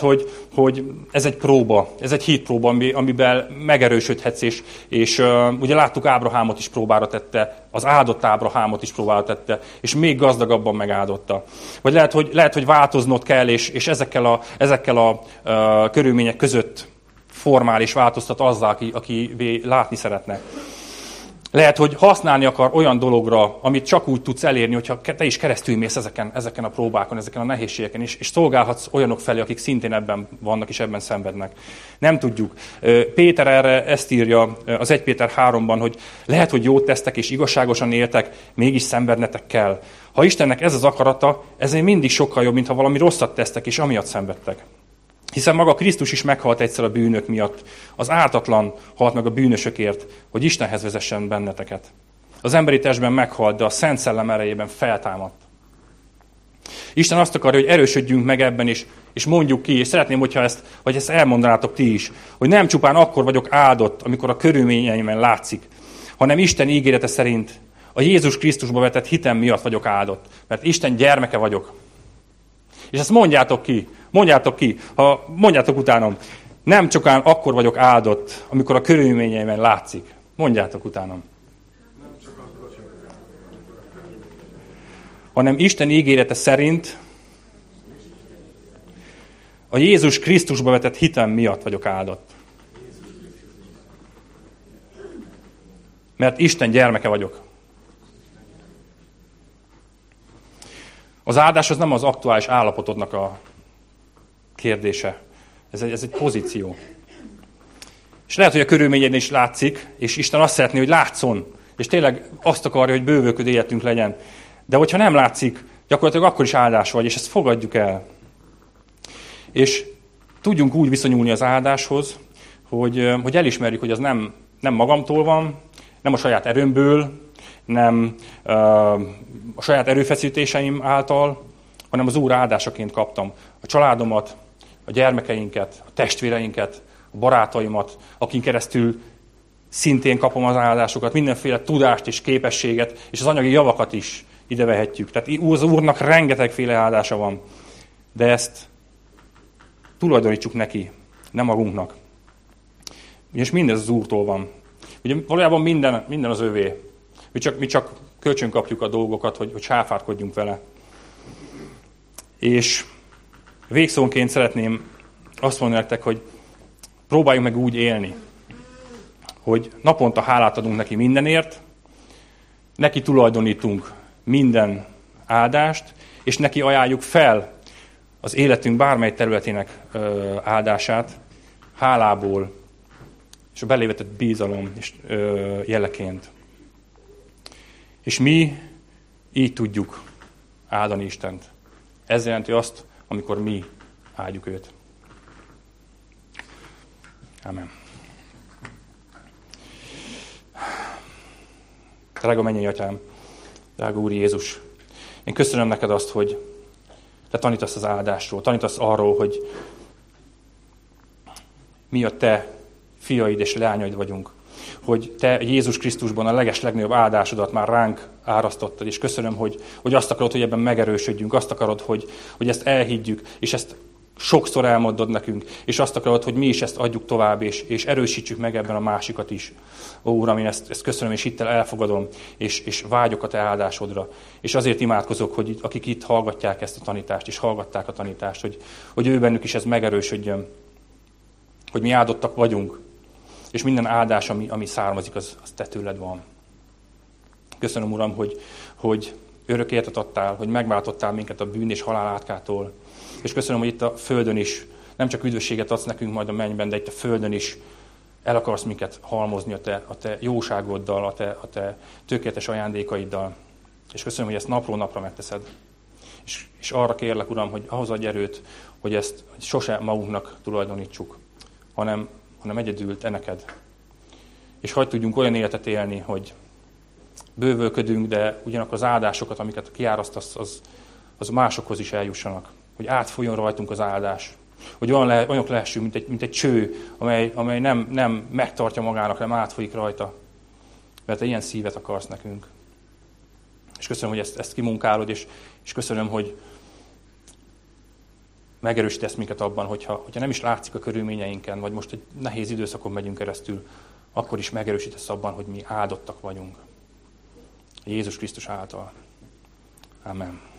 hogy ez egy próba, ez egy hitpróba, amiben megerősödhetsz, és ugye láttuk, Ábrahámot is próbára tette, az áldott Ábrahámot is próbára tette, és még gazdagabban megáldotta. Vagy lehet, hogy változnod kell, és ezekkel a körülmények között formál és változtat azzal, aki látni szeretne. Lehet, hogy használni akar olyan dologra, amit csak úgy tudsz elérni, hogyha te is keresztülmész ezeken a próbákon, ezeken a nehézségeken, és szolgálhatsz olyanok felé, akik szintén ebben vannak és ebben szenvednek. Nem tudjuk. Péter erre ezt írja az 1 Péter 3-ban, hogy lehet, hogy jót tesztek és igazságosan éltek, mégis szenvednetek kell. Ha Istennek ez az akarata, ez még mindig sokkal jobb, mintha valami rosszat tesztek és amiatt szenvedtek. Hiszen maga Krisztus is meghalt egyszer a bűnök miatt. Az ártatlan halt meg a bűnösökért, hogy Istenhez vezessen benneteket. Az emberi testben meghalt, de a Szent Szellem erejében feltámadt. Isten azt akarja, hogy erősödjünk meg ebben is, és mondjuk ki, és szeretném, hogy ezt elmondanátok ti is, hogy nem csupán akkor vagyok áldott, amikor a körülményeimen látszik, hanem Isten ígérete szerint, a Jézus Krisztusba vetett hitem miatt vagyok áldott, mert Isten gyermeke vagyok. És ezt mondjátok ki, ha mondjátok utánom, nem csokán akkor vagyok áldott, amikor a körülményeimen látszik. Mondjátok utánom. Hanem Isten ígérete szerint a Jézus Krisztusba vetett hitem miatt vagyok áldott. Mert Isten gyermeke vagyok. Az áldás az nem az aktuális állapotodnak a kérdése. Ez egy pozíció. És lehet, hogy a körülményednél is látszik, és Isten azt szeretné, hogy látszon. És tényleg azt akarja, hogy bővölködő életünk legyen. De hogyha nem látszik, gyakorlatilag akkor is áldás vagy, és ezt fogadjuk el. És tudjunk úgy viszonyulni az áldáshoz, hogy elismerjük, hogy az nem magamtól van, nem a saját erőmből, nem a saját erőfeszítéseim által, hanem az Úr áldásaként kaptam a családomat, a gyermekeinket, a testvéreinket, a barátaimat, akin keresztül szintén kapom az áldásokat, mindenféle tudást és képességet, és az anyagi javakat is ide vehetjük. Tehát az Úrnak rengetegféle áldása van, de ezt tulajdonítsuk neki, nem magunknak. És mindez az Úrtól van. Ugye valójában minden az övé. Mi csak kölcsön kapjuk a dolgokat, hogy sáfárkodjunk vele. És végszónként szeretném azt mondani nektek, hogy próbáljunk meg úgy élni, hogy naponta hálát adunk neki mindenért, neki tulajdonítunk minden áldást, és neki ajánljuk fel az életünk bármely területének áldását hálából, és a belévetett bízalom jeleként. És mi így tudjuk áldani Istent. Ez jelenti azt, amikor mi áldjuk őt. Amen. Drága mennyei Atyám, drága Úr Jézus, én köszönöm neked azt, hogy te tanítasz az áldásról, tanítasz arról, hogy mi a te fiaid és leányaid vagyunk. Hogy te Jézus Krisztusban a legeslegnagyobb áldásodat már ránk árasztottad, és köszönöm, hogy azt akarod, hogy ebben megerősödjünk, azt akarod, hogy ezt elhiggyük, és ezt sokszor elmondod nekünk, és azt akarod, hogy mi is ezt adjuk tovább, és erősítsük meg ebben a másikat is. Ó, Uram, én ezt köszönöm, és hittel elfogadom, és vágyok a te áldásodra. És azért imádkozok, hogy akik itt hallgatják ezt a tanítást, és hallgatták a tanítást, hogy ő bennük is ez megerősödjön, hogy mi áldottak vagyunk, és minden áldás, ami származik, az te tőled van. Köszönöm, Uram, hogy örök életet adtál, hogy megváltottál minket a bűn és halál átkától. És köszönöm, hogy itt a földön is nem csak üdvösséget adsz nekünk majd a mennyben, de itt a földön is el akarsz minket halmozni a te jóságoddal, a te tökéletes ajándékaiddal. És köszönöm, hogy ezt napról napra megteszed. És arra kérlek, Uram, hogy ahhoz adj erőt, hogy ezt sose magunknak tulajdonítsuk, hanem egyedül te neked. És hadd tudjunk olyan életet élni, hogy bővölködünk, de ugyanakkor az áldásokat, amiket kiárasztasz, az másokhoz is eljussanak. Hogy átfolyjon rajtunk az áldás. Hogy olyanok lehessünk, mint egy cső, amely nem megtartja magának, hanem átfolyik rajta. Mert te ilyen szívet akarsz nekünk. És köszönöm, hogy ezt kimunkálod, és köszönöm, hogy megerősítesz minket abban, hogyha nem is látszik a körülményeinken, vagy most egy nehéz időszakon megyünk keresztül, akkor is megerősítesz abban, hogy mi áldottak vagyunk. Jézus Krisztus által. Amen.